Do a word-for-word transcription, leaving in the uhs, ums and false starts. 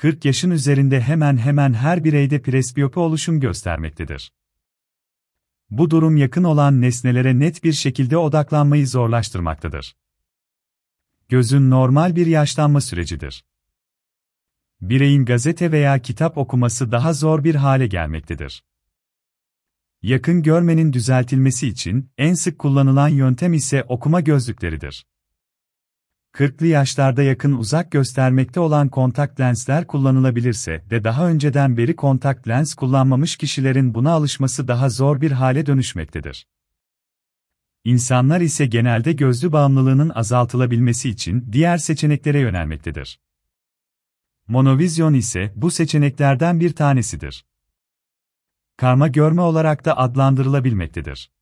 kırk yaşın üzerinde hemen hemen her bireyde presbiyopi oluşum göstermektedir. Bu durum yakın olan nesnelere net bir şekilde odaklanmayı zorlaştırmaktadır. Gözün normal bir yaşlanma sürecidir. Bireyin gazete veya kitap okuması daha zor bir hale gelmektedir. Yakın görmenin düzeltilmesi için en sık kullanılan yöntem ise okuma gözlükleridir. kırklı yaşlarda yakın uzak göstermekte olan kontak lensler kullanılabilirse de daha önceden beri kontak lens kullanmamış kişilerin buna alışması daha zor bir hale dönüşmektedir. İnsanlar ise genelde gözlü bağımlılığının azaltılabilmesi için diğer seçeneklere yönelmektedir. Monovizyon ise bu seçeneklerden bir tanesidir. Karma görme olarak da adlandırılabilmektedir.